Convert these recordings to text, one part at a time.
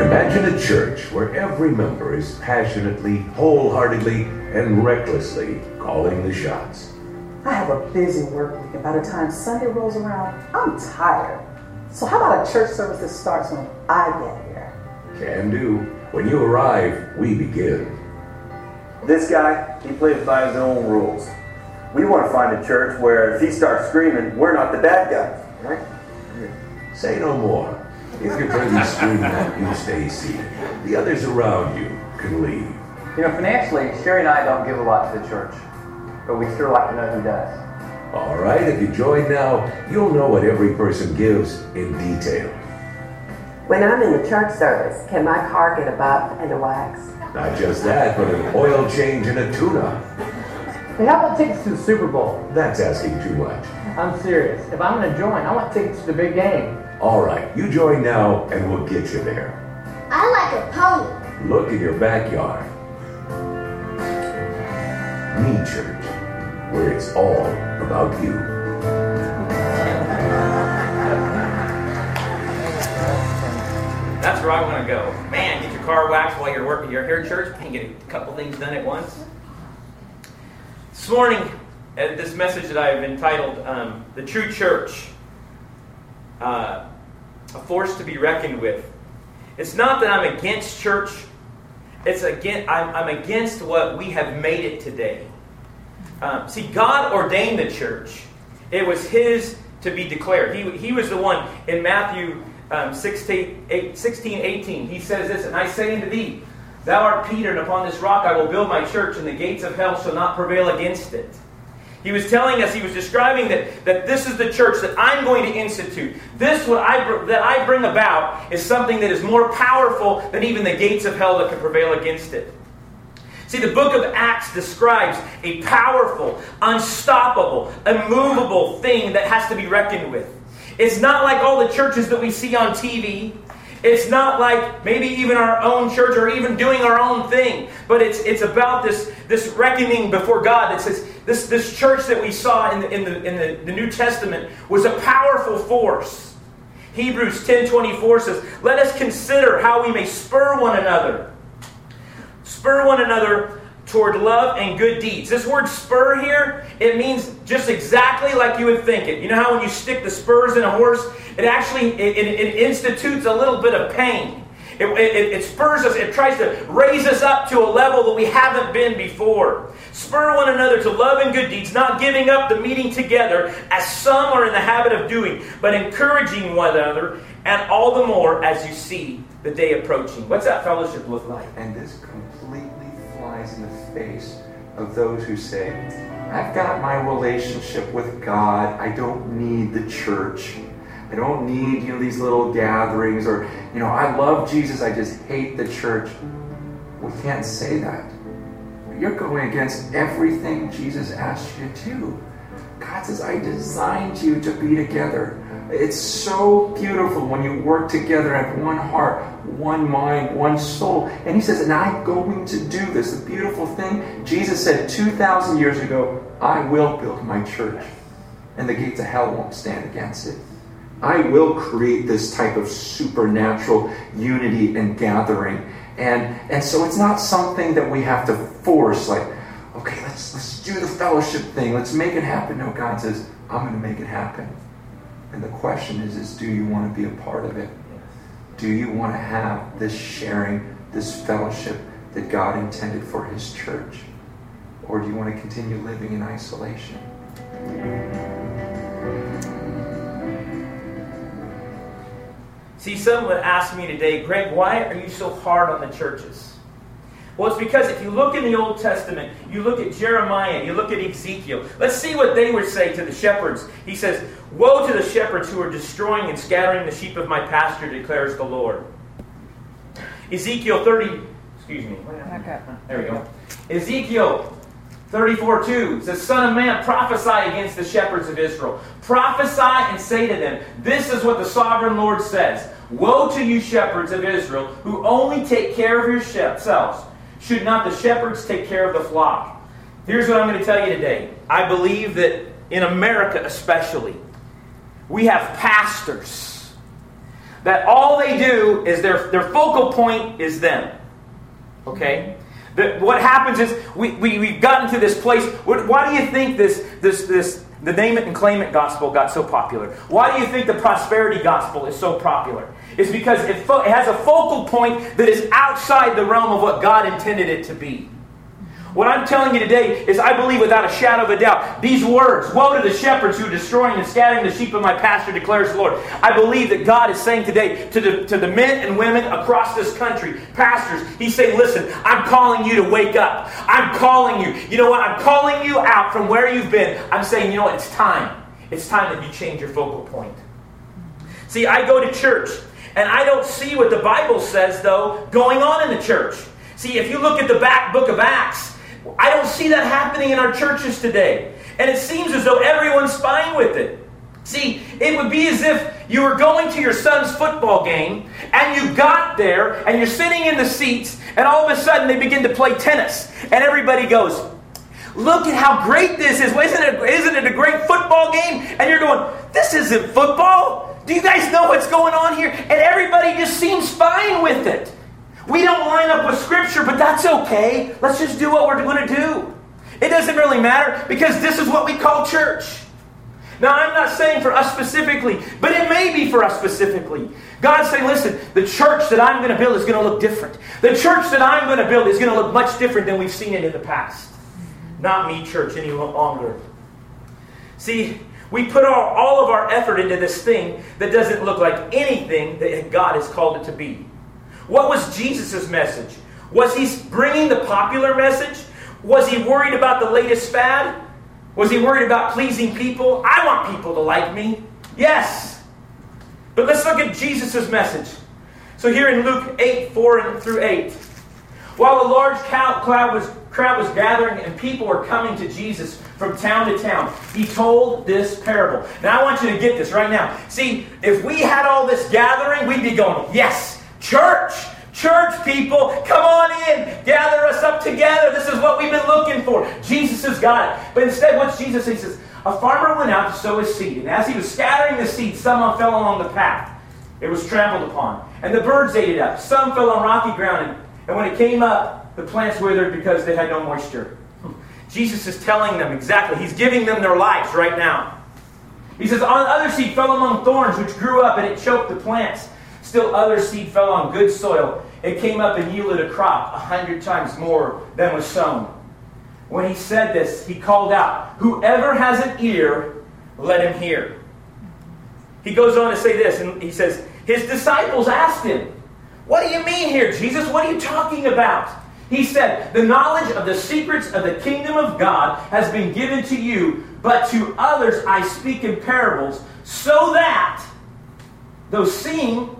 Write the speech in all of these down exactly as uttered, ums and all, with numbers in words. Imagine a church where every member is passionately, wholeheartedly, and recklessly calling the shots. I have a busy work week, and by the time Sunday rolls around, I'm tired. So how about a church service that starts when I get here? Can do. When you arrive, we begin. This guy, he plays by his own rules. We want to find a church where if he starts screaming, we're not the bad guys, right? Say no more. If you're pretty screaming out, you stay seated. The others around you can leave. You know, financially, Sherry and I don't give a lot to the church, but we sure like to know who does. All right, if you join now, you'll know what every person gives in detail. When I'm in the church service, can my car get a buff and a wax? Not just that, but an oil change and a tune-up. Hey, how about tickets to the Super Bowl? That's asking too much. I'm serious. If I'm going to join, I want tickets to the big game. All right, you join now, and we'll get you there. I like a pony. Look in your backyard. Me Church, where it's all about you. That's where I want to go. Man, get your car waxed while you're working your hair, church. You can get a couple things done at once. This morning, at this message that I have entitled, um, The True Church, uh, A Force to be Reckoned With. It's not that I'm against church, it's against, I'm, I'm against what we have made it today. Um, see, God ordained the church. It was His to be declared. He, he was the one in Matthew um, sixteen, eighteen. He says this, "And I say unto thee, Thou art Peter, and upon this rock I will build my church, and the gates of hell shall not prevail against it." He was telling us, he was describing that, that this is the church that I'm going to institute. This what I that I bring about is something that is more powerful than even the gates of hell that can prevail against it. See, the book of Acts describes a powerful, unstoppable, immovable thing that has to be reckoned with. It's not like all the churches that we see on T V. It's not like maybe even our own church or even doing our own thing. But it's it's about this, this reckoning before God that says this, this church that we saw in the, in the, in the, the New Testament was a powerful force. Hebrews ten twenty-four says, "Let us consider how we may spur one another. Spur one another toward love and good deeds." This word spur here, it means just exactly like you would think it. You know how when you stick the spurs in a horse, it actually, it, it, it institutes a little bit of pain. It, it, it spurs us, it tries to raise us up to a level that we haven't been before. Spur one another to love and good deeds, not giving up the meeting together, as some are in the habit of doing, but encouraging one another, and all the more as you see the day approaching. What's that fellowship look like? And this completely flies in the face of those who say, "I've got my relationship with God. I don't need the church. I don't need, you know, these little gatherings, or, you know, I love Jesus, I just hate the church." We can't say that. You're going against everything Jesus asked you to do. God says, "I designed you to be together." It's so beautiful when you work together at one heart, one mind, one soul. And He says, "And I'm going to do this." The beautiful thing, Jesus said two thousand years ago, "I will build my church, and the gates of hell won't stand against it." I will create this type of supernatural unity and gathering. And and so it's not something that we have to force, like, okay, let's let's do the fellowship thing. Let's make it happen. No, God says, "I'm going to make it happen." And the question is, is do you want to be a part of it? Do you want to have this sharing, this fellowship that God intended for His church? Or do you want to continue living in isolation? See, someone asked me today, "Greg, why are you so hard on the churches?" Well, it's because if you look in the Old Testament, you look at Jeremiah, you look at Ezekiel. Let's see what they would say to the shepherds. He says, "Woe to the shepherds who are destroying and scattering the sheep of my pasture, declares the Lord." Ezekiel thirty, excuse me. There we go. Ezekiel thirty-four two says, "Son of man, prophesy against the shepherds of Israel. Prophesy and say to them, this is what the sovereign Lord says. Woe to you shepherds of Israel, who only take care of yourselves. Should not the shepherds take care of the flock?" Here's what I'm going to tell you today. I believe that in America especially, we have pastors that all they do is their, their focal point is them. Okay? That what happens is we, we, we've gotten to this place. What, why do you think this this this the name it and claim it gospel got so popular? Why do you think the prosperity gospel is so popular? It's because it, fo- it has a focal point that is outside the realm of what God intended it to be. What I'm telling you today is I believe without a shadow of a doubt, these words, woe to the shepherds who are destroying and scattering the sheep of my pasture, declares the Lord. I believe that God is saying today to the, to the men and women across this country, pastors, He's saying, listen, I'm calling you to wake up. I'm calling you. You know what? I'm calling you out from where you've been. I'm saying, you know what? It's time. It's time that you change your focal point. See, I go to church, and I don't see what the Bible says, though, going on in the church. See, if you look at the back book of Acts, I don't see that happening in our churches today. And it seems as though everyone's fine with it. See, it would be as if you were going to your son's football game, and you got there, and you're sitting in the seats, and all of a sudden they begin to play tennis. And everybody goes, look at how great this is. Well, isn't it, isn't it a great football game? And you're going, this isn't football. Do you guys know what's going on here? And everybody just seems fine with it. We don't line up with Scripture, but that's okay. Let's just do what we're going to do. It doesn't really matter because this is what we call church. Now, I'm not saying for us specifically, but it may be for us specifically. God's saying, listen, the church that I'm going to build is going to look different. The church that I'm going to build is going to look much different than we've seen it in the past. Not me, church, any longer. See, we put all, all of our effort into this thing that doesn't look like anything that God has called it to be. What was Jesus' message? Was he bringing the popular message? Was he worried about the latest fad? Was he worried about pleasing people? I want people to like me. Yes. But let's look at Jesus' message. So here in Luke eight, four through eight. While a large crowd was, crowd was gathering and people were coming to Jesus from town to town, he told this parable. Now I want you to get this right now. See, if we had all this gathering, we'd be going, yes. Church, church people, come on in, gather us up together. This is what we've been looking for. Jesus has got it. But instead, what's Jesus? He says, a farmer went out to sow his seed, and as he was scattering the seed, some fell along the path. It was trampled upon, and the birds ate it up. Some fell on rocky ground, and when it came up, the plants withered because they had no moisture. Jesus is telling them exactly. He's giving them their lives right now. He says, on other seed fell among thorns, which grew up, and it choked the plants. Still other seed fell on good soil. It came up and yielded a crop a hundred times more than was sown. When he said this, he called out, whoever has an ear, let him hear. He goes on to say this, and he says, his disciples asked him, what do you mean here, Jesus? What are you talking about? He said, the knowledge of the secrets of the kingdom of God has been given to you, but to others I speak in parables, so that, though seeing,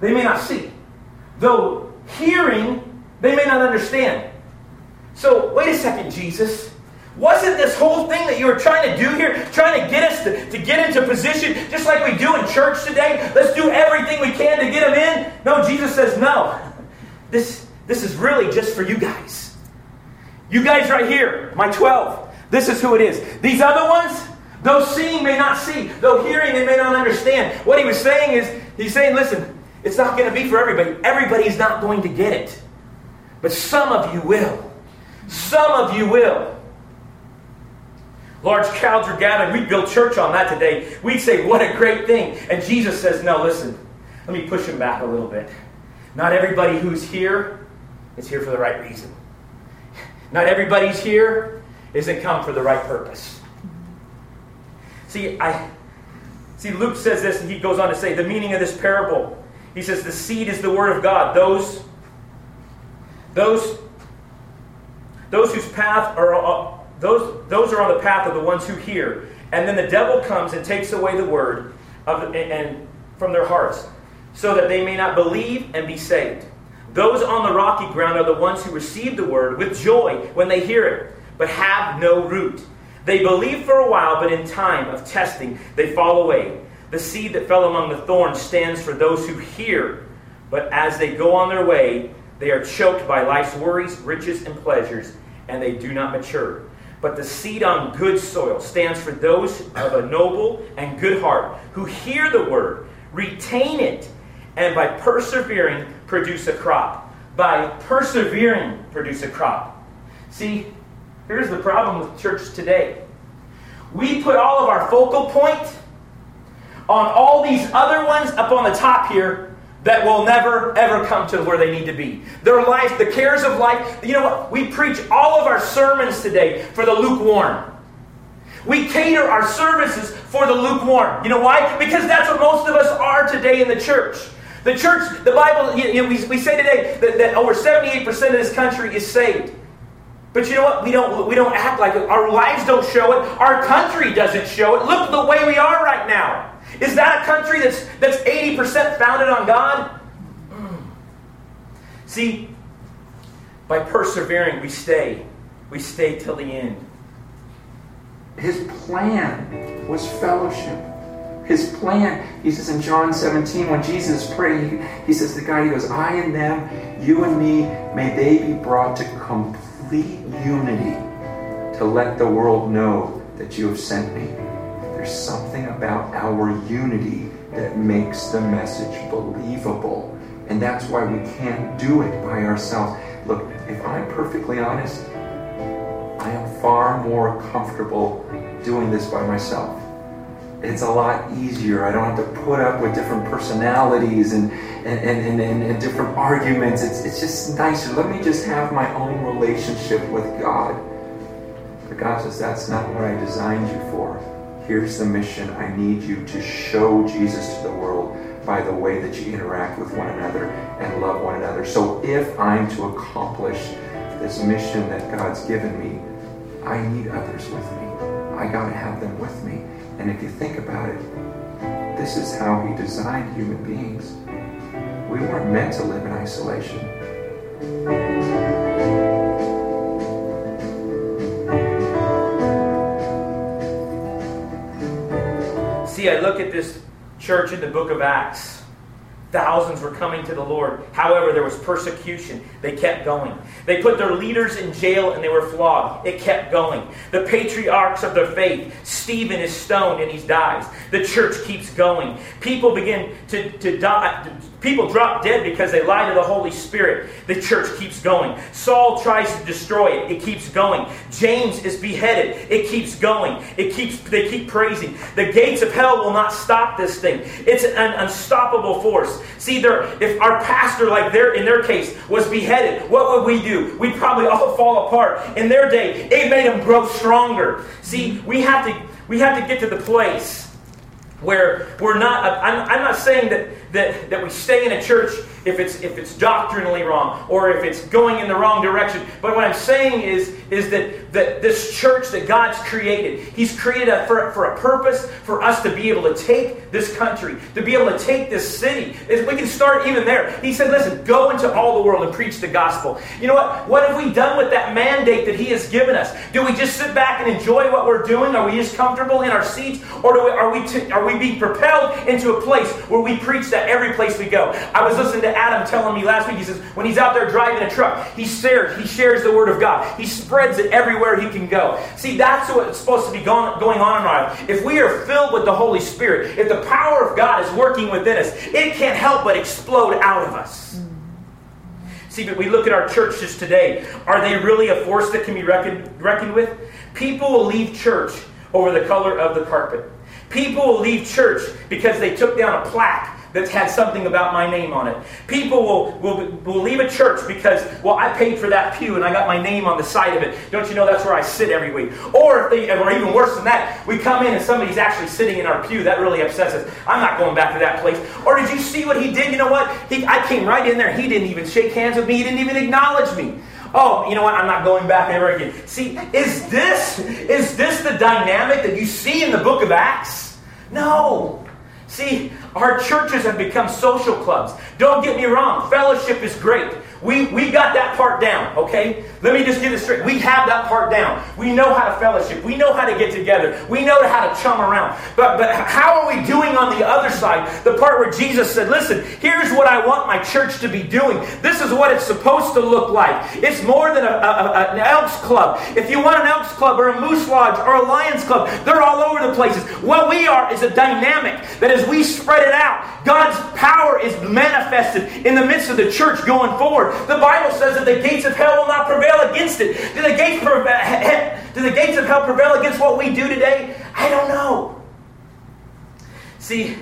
they may not see. Though hearing, they may not understand. So, wait a second, Jesus. Wasn't this whole thing that you were trying to do here, trying to get us to, to get into position, just like we do in church today? Let's do everything we can to get them in? No, Jesus says, no. This, this is really just for you guys. You guys right here, my twelve, this is who it is. These other ones, though seeing may not see, though hearing they may not understand. What he was saying is, he's saying, listen, it's not going to be for everybody. Everybody's not going to get it. But some of you will. Some of you will. Large crowds are gathered. We'd build church on that today. We'd say, what a great thing. And Jesus says, no, listen, let me push him back a little bit. Not everybody who's here is here for the right reason. Not everybody's here isn't come for the right purpose. See, I, see, Luke says this, and he goes on to say, the meaning of this parable. He says, the seed is the word of God. Those, those, those whose path are uh, those those are on the path of the ones who hear. And then the devil comes and takes away the word of and, and from their hearts, so that they may not believe and be saved. Those on the rocky ground are the ones who receive the word with joy when they hear it, but have no root. They believe for a while, but in time of testing, they fall away. The seed that fell among the thorns stands for those who hear, but as they go on their way, they are choked by life's worries, riches, and pleasures, and they do not mature. But the seed on good soil stands for those of a noble and good heart who hear the word, retain it, and by persevering, produce a crop. By persevering, produce a crop. See, here's the problem with church today. We put all of our focal point on all these other ones up on the top here that will never, ever come to where they need to be. Their life, the cares of life. You know what? We preach all of our sermons today for the lukewarm. We cater our services for the lukewarm. You know why? Because that's what most of us are today in the church. The church, the Bible, you know, we, we say today that, that over seventy-eight percent of this country is saved. But you know what? We don't, we don't act like it. Our lives don't show it. Our country doesn't show it. Look at the way we are right now. Is that a country that's, that's eighty percent founded on God? See, by persevering, we stay. We stay till the end. His plan was fellowship. His plan, he says in John seventeen, when Jesus prayed, he, he says to God, he goes, I and them, you and me, may they be brought to complete unity to let the world know that you have sent me. There's something about our unity that makes the message believable. And that's why we can't do it by ourselves. Look, if I'm perfectly honest, I am far more comfortable doing this by myself. It's a lot easier. I don't have to put up with different personalities and and, and, and, and different arguments. It's, it's just nicer. Let me just have my own relationship with God. But God says, that's not what I designed you for. Here's the mission. I need you to show Jesus to the world by the way that you interact with one another and love one another. So if I'm to accomplish this mission that God's given me, I need others with me. I got to have them with me. And if you think about it, this is how he designed human beings. We weren't meant to live in isolation. See, I look at this church in the book of Acts. Thousands were coming to the Lord. However, there was persecution. They kept going. They put their leaders in jail and they were flogged. It kept going. The patriarchs of their faith, Stephen is stoned and he dies. The church keeps going. People begin to, to die. People drop dead because they lie to the Holy Spirit. The church keeps going. Saul tries to destroy it. It keeps going. James is beheaded. It keeps going. It keeps. They keep praising. The gates of hell will not stop this thing. It's an unstoppable force. See, there, if our pastor, like their, in their case, was beheaded, what would we do? We'd probably all fall apart. In their day, it made them grow stronger. See, we have to, we have to get to the place where we're not, I'm, I'm not saying that, that, that we stay in a church if it's if it's doctrinally wrong or if it's going in the wrong direction. But what I'm saying is, is that, that this church that God's created, He's created a, for, for a purpose for us to be able to take this country, to be able to take this city. If we can start even there. He said, listen, go into all the world and preach the gospel. You know what? What have we done with that mandate that He has given us? Do we just sit back and enjoy what we're doing? Are we just comfortable in our seats? Or do we, are we t- are we We being propelled into a place where we preach that every place we go? I was listening to Adam telling me last week, he says, when he's out there driving a truck, he shares, he shares the word of God. He spreads it everywhere he can go. See, that's what's supposed to be going, going on in our life. If we are filled with the Holy Spirit, if the power of God is working within us, it can't help but explode out of us. See, but we look at our churches today. Are they really a force that can be reckoned, reckoned with? People will leave church over the color of the carpet. People will leave church because they took down a plaque that had something about my name on it. People will, will, will leave a church because, well, I paid for that pew and I got my name on the side of it. Don't you know that's where I sit every week? Or, if they, or even worse than that, we come in and somebody's actually sitting in our pew. That really upsets us. I'm not going back to that place. Or did you see what he did? You know what? He, I came right in there. He didn't even shake hands with me. He didn't even acknowledge me. Oh, you know what? I'm not going back ever again. See, is this is this the dynamic that you see in the book of Acts? No. See, our churches have become social clubs. Don't get me wrong. Fellowship is great. We we got that part down, okay? Let me just get it straight. We have that part down. We know how to fellowship. We know how to get together. We know how to chum around. But but how are we doing on the other side? The part where Jesus said, listen, here's what I want my church to be doing. This is what it's supposed to look like. It's more than a, a, a, an Elks Club. If you want an Elks Club or a Moose Lodge or a Lions Club, they're all over the places. What we are is a dynamic that as we spread it it out. God's power is manifested in the midst of the church going forward. The Bible says that the gates of hell will not prevail against it. Do the gates, do the gates of hell prevail against what we do today? I don't know. See,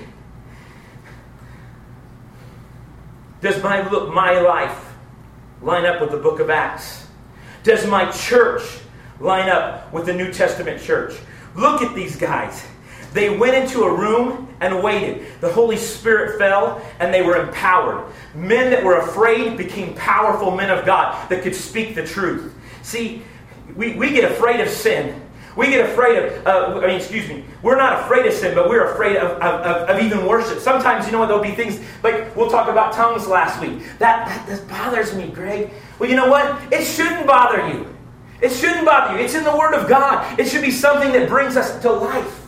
does my, my life line up with the book of Acts? Does my church line up with the New Testament church? Look at these guys. They went into a room and waited. The Holy Spirit fell and they were empowered. Men that were afraid became powerful men of God that could speak the truth. See, we, we get afraid of sin. We get afraid of, uh, I mean, excuse me, we're not afraid of sin, but we're afraid of, of, of even worship. Sometimes, you know what, there'll be things, like we'll talk about tongues last week. That, that, that bothers me, Greg. Well, you know what? It shouldn't bother you. It shouldn't bother you. It's in the Word of God. It should be something that brings us to life.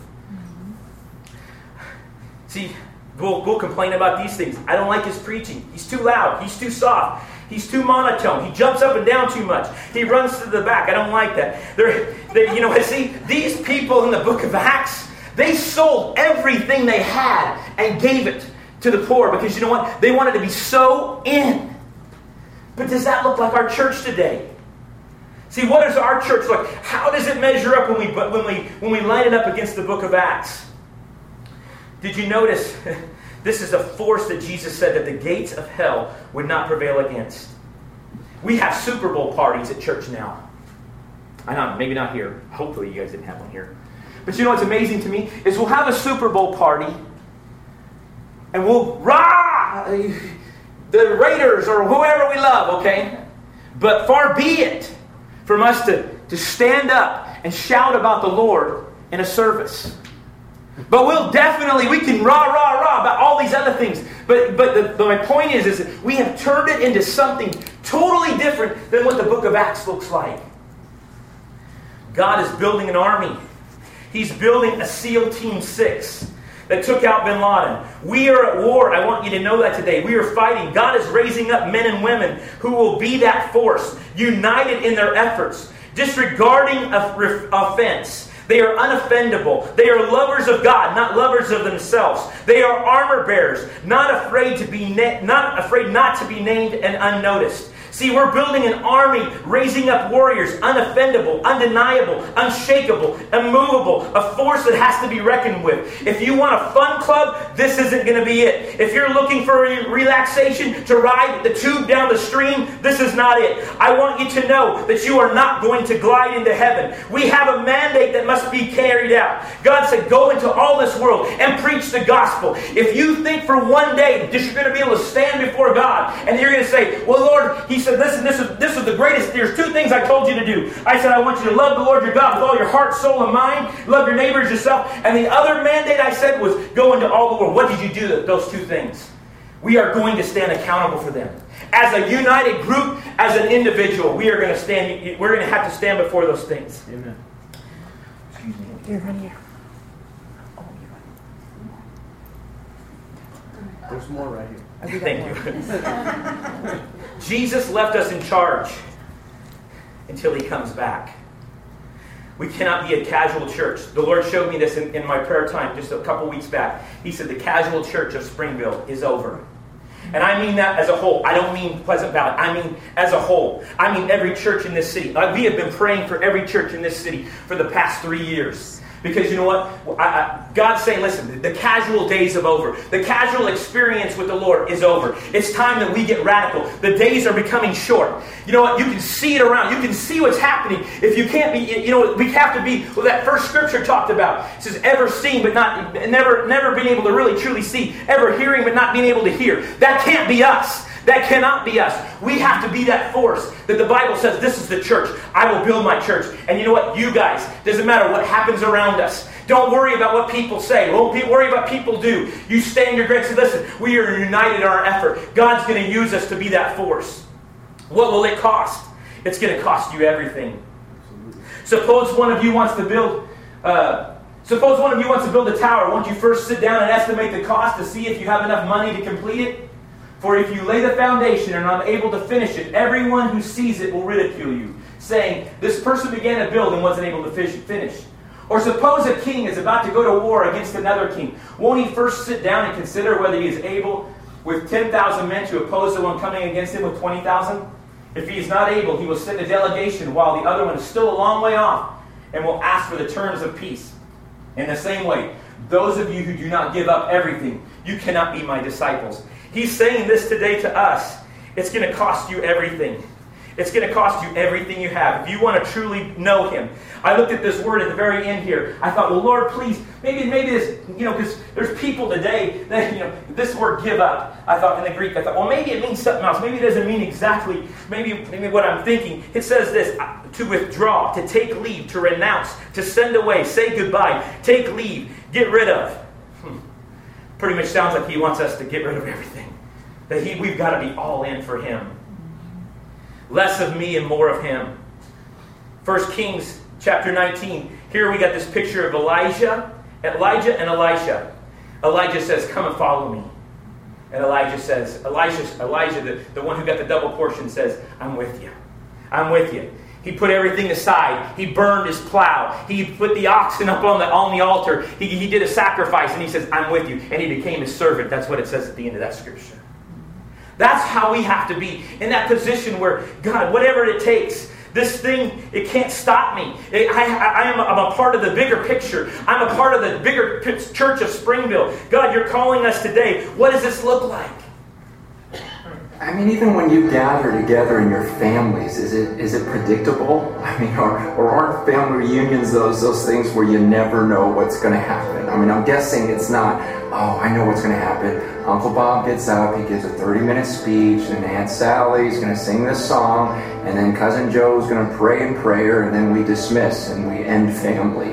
See, we'll, we'll complain about these things. I don't like his preaching. He's too loud. He's too soft. He's too monotone. He jumps up and down too much. He runs to the back. I don't like that. They're, they, you know, see, these people in the book of Acts, they sold everything they had and gave it to the poor because, you know what? They wanted to be so in. But does that look like our church today? See, what does our church look like? How does it measure up when we, when we, when we line it up against the book of Acts? Did you notice, this is a force that Jesus said that the gates of hell would not prevail against. We have Super Bowl parties at church now. I don't know, maybe not here. Hopefully you guys didn't have one here. But you know what's amazing to me is we'll have a Super Bowl party and we'll, rah, the Raiders or whoever we love, okay? But far be it from us to, to stand up and shout about the Lord in a service. But we'll definitely, we can rah, rah, rah about all these other things. But but the, the, my point is, is that we have turned it into something totally different than what the book of Acts looks like. God is building an army. He's building a SEAL Team six that took out bin Laden. We are at war. I want you to know that today. We are fighting. God is raising up men and women who will be that force, united in their efforts, disregarding offense. They are unoffendable. They are lovers of God, not lovers of themselves. They are armor bearers, not afraid to be na- not afraid not to be named and unnoticed. See, we're building an army, raising up warriors, unoffendable, undeniable, unshakable, immovable, a force that has to be reckoned with. If you want a fun club, this isn't going to be it. If you're looking for a relaxation to ride the tube down the stream, this is not it. I want you to know that you are not going to glide into heaven. We have a mandate that must be carried out. God said, go into all this world and preach the gospel. If you think for one day that you're going to be able to stand before God and you're going to say, well, Lord, He He said, listen, this is, this is the greatest. There's two things I told you to do. I said, I want you to love the Lord your God with all your heart, soul, and mind. Love your neighbors yourself. And the other mandate I said was go into all the world. What did you do to those two things? We are going to stand accountable for them. As a united group, as an individual, we are going to stand, we're going to have to stand before those things. Amen. Excuse me. You're right here. Oh, you're right. There's more right here. Thank you. Jesus left us in charge until He comes back. We cannot be a casual church. The Lord showed me this in, in my prayer time just a couple weeks back. He said the casual church of Springville is over. And I mean that as a whole. I don't mean Pleasant Valley. I mean as a whole. I mean every church in this city. Like we have been praying for every church in this city for the past three years. Because you know what? I, I, God's saying, listen, the casual days are over. The casual experience with the Lord is over. It's time that we get radical. The days are becoming short. You know what? You can see it around. You can see what's happening. If you can't be, you know, we have to be, well, that first scripture talked about. It says, ever seen but not, never, never been able to really truly see. Ever hearing but not being able to hear. That can't be us. That cannot be us. We have to be that force that the Bible says, this is the church. I will build my church. And you know what? You guys, doesn't matter what happens around us. Don't worry about what people say. Don't worry about what people do. You stand your grace and listen, we are united in our effort. God's going to use us to be that force. What will it cost? It's going to cost you everything. Absolutely. Suppose one of you wants to build... Uh, suppose one of you wants to build a tower. Won't you first sit down and estimate the cost to see if you have enough money to complete it? For if you lay the foundation and are unable to finish it, everyone who sees it will ridicule you, saying, this person began to build and wasn't able to finish. Or suppose a king is about to go to war against another king. Won't he first sit down and consider whether he is able with ten thousand men to oppose the one coming against him with twenty thousand? If he is not able, he will send a delegation while the other one is still a long way off and will ask for the terms of peace. In the same way, those of you who do not give up everything, you cannot be my disciples. He's saying this today to us. It's going to cost you everything. It's going to cost you everything you have. If you want to truly know him. I looked at this word at the very end here. I thought, well, Lord, please, maybe maybe this, you know, because there's people today that, you know, this word give up. I thought in the Greek, I thought, well, maybe it means something else. Maybe it doesn't mean exactly, maybe, maybe what I'm thinking. It says this, to withdraw, to take leave, to renounce, to send away, say goodbye, take leave, get rid of. Hmm. Pretty much sounds like he wants us to get rid of everything. That he, we've got to be all in for him. Less of me and more of him. First Kings chapter nineteen. Here we got this picture of Elijah, Elijah and Elisha. Elijah says, come and follow me. And Elijah says, Elijah, Elijah the, the one who got the double portion says, I'm with you. I'm with you. He put everything aside. He burned his plow. He put the oxen up on the, on the altar. He, he did a sacrifice and he says, I'm with you. And he became his servant. That's what it says at the end of that scripture. That's how we have to be, in that position where, God, whatever it takes, this thing, it can't stop me. It, I, I, I'm, a, I'm a part of the bigger picture. I'm a part of the bigger church of Springville. God, you're calling us today. What does this look like? I mean, even when you gather together in your families, is it is it predictable? I mean, or, or aren't family reunions those those things where you never know what's going to happen? I mean, I'm guessing it's not, oh, I know what's going to happen. Uncle Bob gets up, he gives a thirty-minute speech, and Aunt Sally's going to sing this song, and then Cousin Joe's going to pray in prayer, and then we dismiss, and we end family.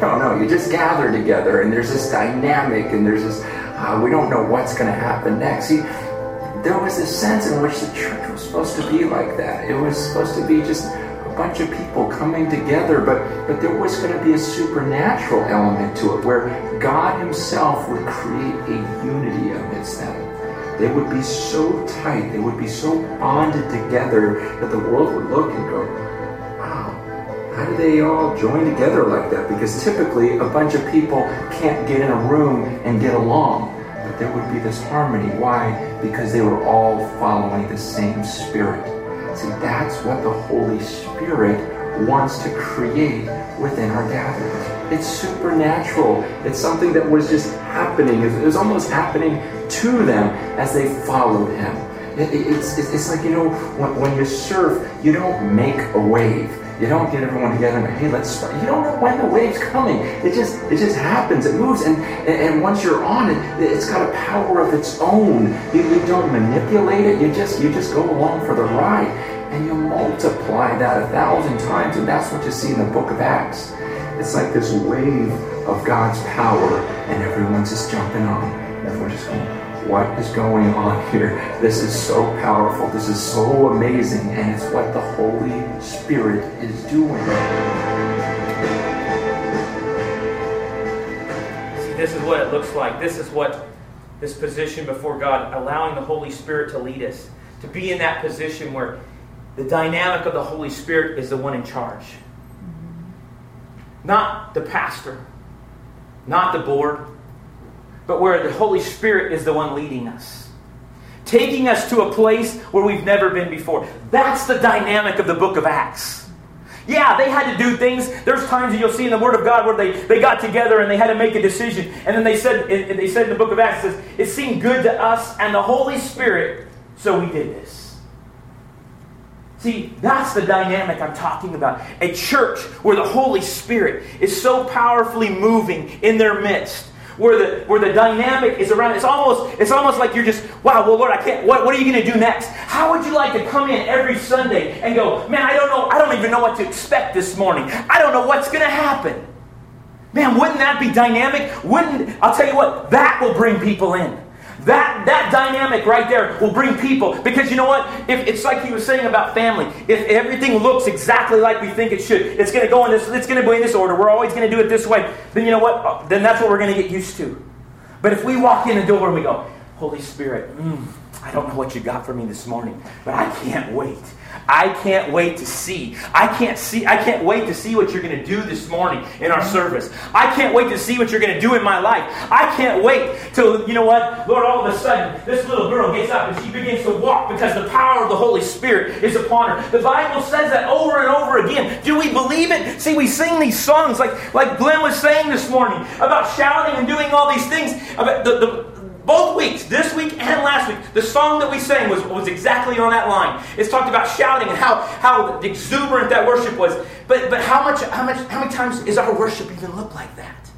No, no, you just gather together, and there's this dynamic, and there's this, uh, we don't know what's going to happen next. See, there was this sense in which the church was supposed to be like that. It was supposed to be just a bunch of people coming together, but, but there was going to be a supernatural element to it where God himself would create a unity amidst them. They would be so tight, they would be so bonded together that the world would look and go, wow, how do they all join together like that? Because typically a bunch of people can't get in a room and get along. There would be this harmony. Why? Because they were all following the same Spirit. See, that's what the Holy Spirit wants to create within our gathering. It's supernatural. It's something that was just happening. It was almost happening to them as they followed him. It, it, it's, it, it's like, you know, when, when you surf, you don't make a wave. You don't get everyone together and go, hey, let's start. You don't know when the wave's coming. It just it just happens. It moves. And, and, and once you're on it, it's got a power of its own. You, you don't manipulate it. You just, you just go along for the ride. And you multiply that a thousand times. And that's what you see in the book of Acts. It's like this wave of God's power. And everyone's just jumping on. Everyone's just going, what is going on here? This is so powerful. This is so amazing. And it's what the Holy Spirit is doing. See, this is what it looks like. This is what this position before God, allowing the Holy Spirit to lead us, to be in that position where the dynamic of the Holy Spirit is the one in charge. Not the pastor, not the board, but where the Holy Spirit is the one leading us. Taking us to a place where we've never been before. That's the dynamic of the book of Acts. Yeah, they had to do things. There's times that you'll see in the Word of God where they, they got together and they had to make a decision. And then they said, and they said in the book of Acts, it, says, it seemed good to us and the Holy Spirit, so we did this. See, that's the dynamic I'm talking about. A church where the Holy Spirit is so powerfully moving in their midst. Where the where the dynamic is around. It's almost it's almost like you're just, wow, well, Lord, I can't, what, what are you going to do next? How would you like to come in every Sunday and go, man, I don't know, I don't even know what to expect this morning. I don't know what's going to happen. Man, wouldn't that be dynamic? Wouldn't, I'll tell you what, that will bring people in. That that dynamic right there will bring people. Because you know what? If it's like he was saying about family. If everything looks exactly like we think it should, it's going to go in this, it's going to be in this order. We're always going to do it this way. Then you know what? Then that's what we're going to get used to. But if we walk in the door and we go, Holy Spirit, mm, I don't know what you got for me this morning, but I can't wait. I can't wait to see. I can't see. I can't wait to see what you're going to do this morning in our service. I can't wait to see what you're going to do in my life. I can't wait till, you know what, Lord, all of a sudden, this little girl gets up and she begins to walk because the power of the Holy Spirit is upon her. The Bible says that over and over again. Do we believe it? See, we sing these songs like, like Glenn was saying this morning about shouting and doing all these things. About the, the Both weeks, this week and last week, the song that we sang was, was exactly on that line. It's talked about shouting and how, how exuberant that worship was. But but how much how much how many times is our worship even look like that?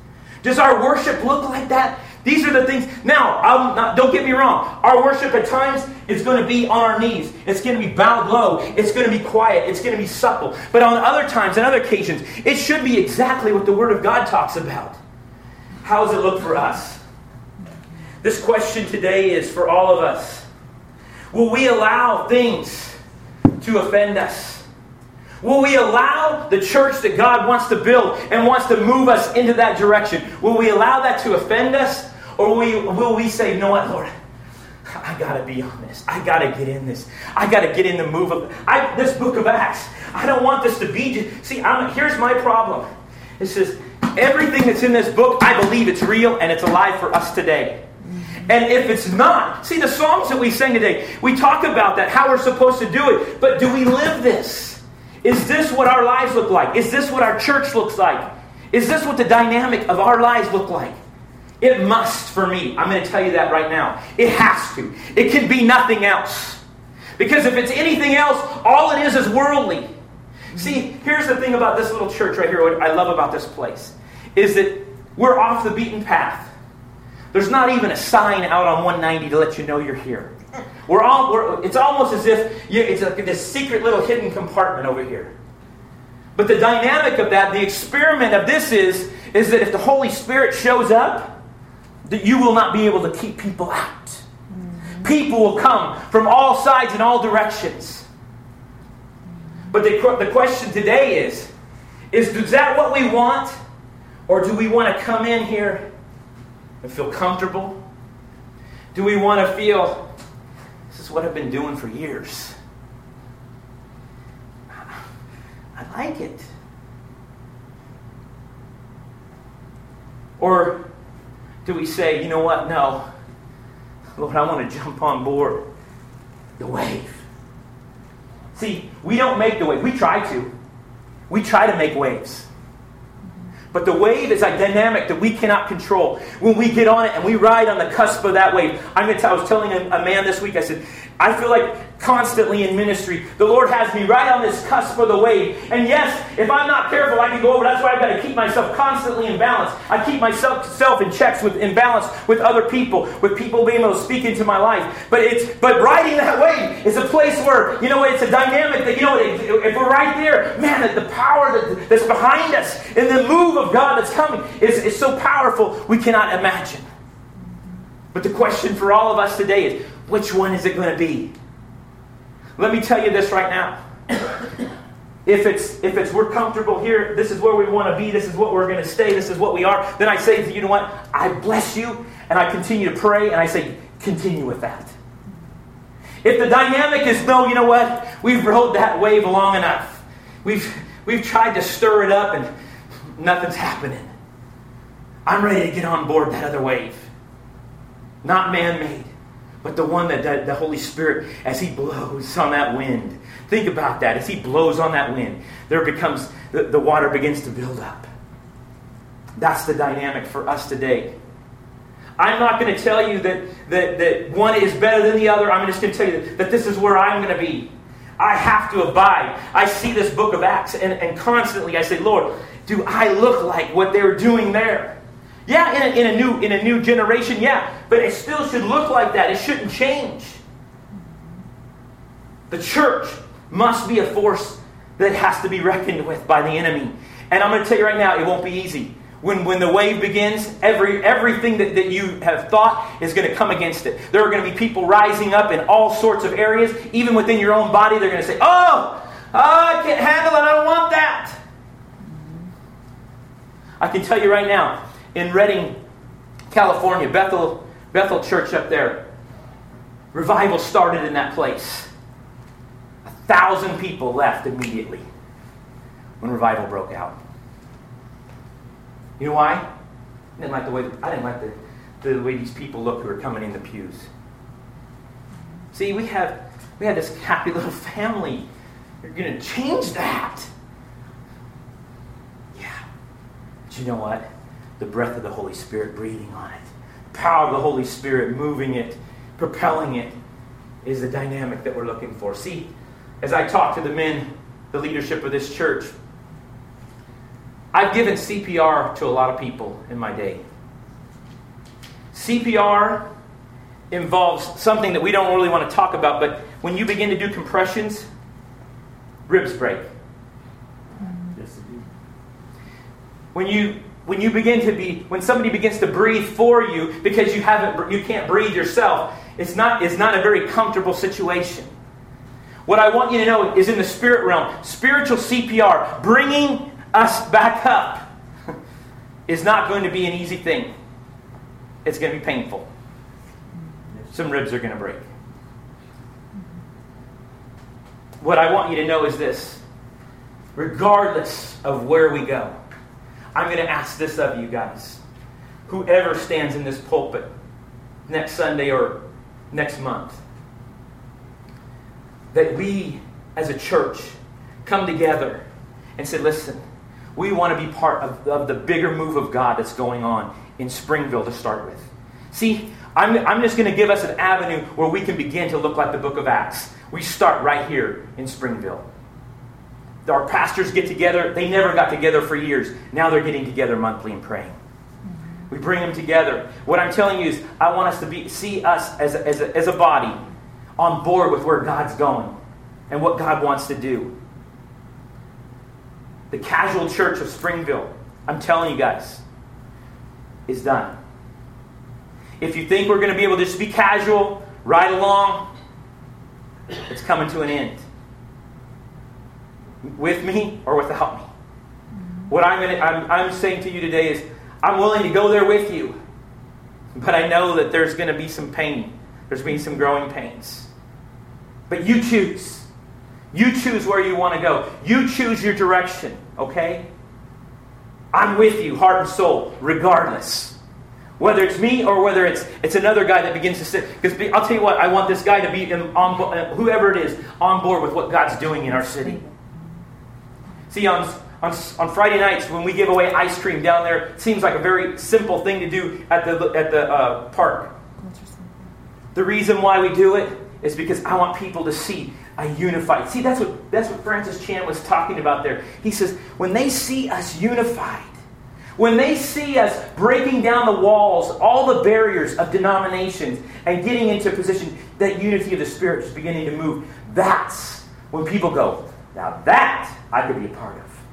Does our worship look like that? These are the things. Now, I'm not, don't get me wrong. Our worship at times is going to be on our knees. It's going to be bowed low. It's going to be quiet. It's going to be supple. But on other times and other occasions, it should be exactly what the Word of God talks about. How does it look for us? This question today is for all of us. Will we allow things to offend us? Will we allow the church that God wants to build and wants to move us into that direction? Will we allow that to offend us? Or will we, will we say, you know what, Lord? I got to be on this. I got to get in this. I got to get in the move of I, this book of Acts. I don't want this to be just... See, I'm, here's my problem. It says, everything that's in this book, I believe it's real and it's alive for us today. And if it's not, see the songs that we sing today, we talk about that, how we're supposed to do it. But do we live this? Is this what our lives look like? Is this what our church looks like? Is this what the dynamic of our lives look like? It must for me. I'm going to tell you that right now. It has to. It can be nothing else. Because if it's anything else, all it is is worldly. See, here's the thing about this little church right here, what I love about this place, is that we're off the beaten path. There's not even a sign out on one ninety to let you know you're here. We're all, we're, it's almost as if you, it's a, this secret little hidden compartment over here. But the dynamic of that, the experiment of this is, is that if the Holy Spirit shows up, that you will not be able to keep people out. Mm-hmm. People will come from all sides and all directions. But the, the question today is, is, is that what we want? Or do we want to come in here and feel comfortable? Do we want to feel, this is what I've been doing for years? I like it. Or do we say, you know what, no. Lord, I want to jump on board the wave. See, we don't make the wave. We try to. We try to make waves. But the wave is a dynamic that we cannot control. When we get on it and we ride on the cusp of that wave, I'm gonna t- I was telling a, a man this week, I said, I feel like constantly in ministry, the Lord has me right on this cusp of the wave. And yes, if I'm not careful, I can go over. That's why I've got to keep myself constantly in balance. I keep myself self in checks, with, in balance with other people, with people being able to speak into my life. But it's but riding that wave is a place where, you know, it's a dynamic that, you know, if, if we're right there, man, the power that, that's behind us and the move of God that's coming is, is so powerful we cannot imagine. But the question for all of us today is, which one is it going to be? Let me tell you this right now. If it's if it's we're comfortable here, this is where we want to be, this is what we're going to stay, this is what we are, then I say to you, you know what? I bless you, and I continue to pray, and I say, continue with that. If the dynamic is, no, you know what? We've rode that wave long enough. We've we've tried to stir it up and nothing's happening. I'm ready to get on board that other wave. Not man-made, but the one that the Holy Spirit, as He blows on that wind. Think about that. As He blows on that wind, there becomes the, the water begins to build up. That's the dynamic for us today. I'm not going to tell you that, that, that one is better than the other. I'm just going to tell you that, that this is where I'm going to be. I have to abide. I see this book of Acts, and, and constantly I say, Lord, do I look like what they're doing there? Yeah, in a, in a new in a new generation, yeah. But it still should look like that. It shouldn't change. The church must be a force that has to be reckoned with by the enemy. And I'm going to tell you right now, it won't be easy. When when the wave begins, every everything that, that you have thought is going to come against it. There are going to be people rising up in all sorts of areas. Even within your own body, they're going to say, oh, oh I can't handle it. I don't want that. I can tell you right now, in Redding, California, Bethel Bethel Church up there, Revival started in that place. A thousand people left immediately when revival broke out. You know why? I didn't like the way I didn't like the, the way these people looked who were coming in the pews. See, we have we had this happy little family. You're going to change that. Yeah. But you know what? The breath of the Holy Spirit breathing on it, the power of the Holy Spirit moving it, propelling it, is the dynamic that we're looking for. See, as I talk to the men, the leadership of this church, I've given C P R to a lot of people in my day. C P R involves something that we don't really want to talk about, but when you begin to do compressions, ribs break. Yes, they do. When you When you begin to be, when somebody begins to breathe for you because you haven't, you can't breathe yourself, it's not, it's not a very comfortable situation. What I want you to know is in the spirit realm, spiritual C P R, bringing us back up, is not going to be an easy thing. It's going to be painful. Some ribs are going to break. What I want you to know is this: regardless of where we go, I'm going to ask this of you guys. Whoever stands in this pulpit next Sunday or next month, that we as a church come together and say, listen, we want to be part of, of the bigger move of God that's going on in Springville to start with. See, I'm, I'm just going to give us an avenue where we can begin to look like the book of Acts. We start right here in Springville. Our pastors get together. They never got together for years. Now they're getting together monthly and praying. We bring them together. What I'm telling you is I want us to be, see us as a, as a, as a body on board with where God's going and what God wants to do. The casual church of Springville, I'm telling you guys, is done. If you think we're going to be able to just be casual, ride along, it's coming to an end. With me or without me. What I'm, gonna, I'm, I'm saying to you today is I'm willing to go there with you. But I know that there's going to be some pain. There's going to be some growing pains. But you choose. You choose where you want to go. You choose your direction. Okay? I'm with you, heart and soul, regardless. Whether it's me or whether it's it's another guy that begins to sit. Because I'll tell you what, I want this guy to be, in, on, whoever it is, on board with what God's doing in our city. See, on, on on Friday nights when we give away ice cream down there, it seems like a very simple thing to do at the at the uh, park. The reason why we do it is because I want people to see a unified. See, that's what that's what Francis Chan was talking about there. He says, when they see us unified, when they see us breaking down the walls, all the barriers of denominations, and getting into a position, that unity of the Spirit is beginning to move. That's when people go, now that I could be a part of.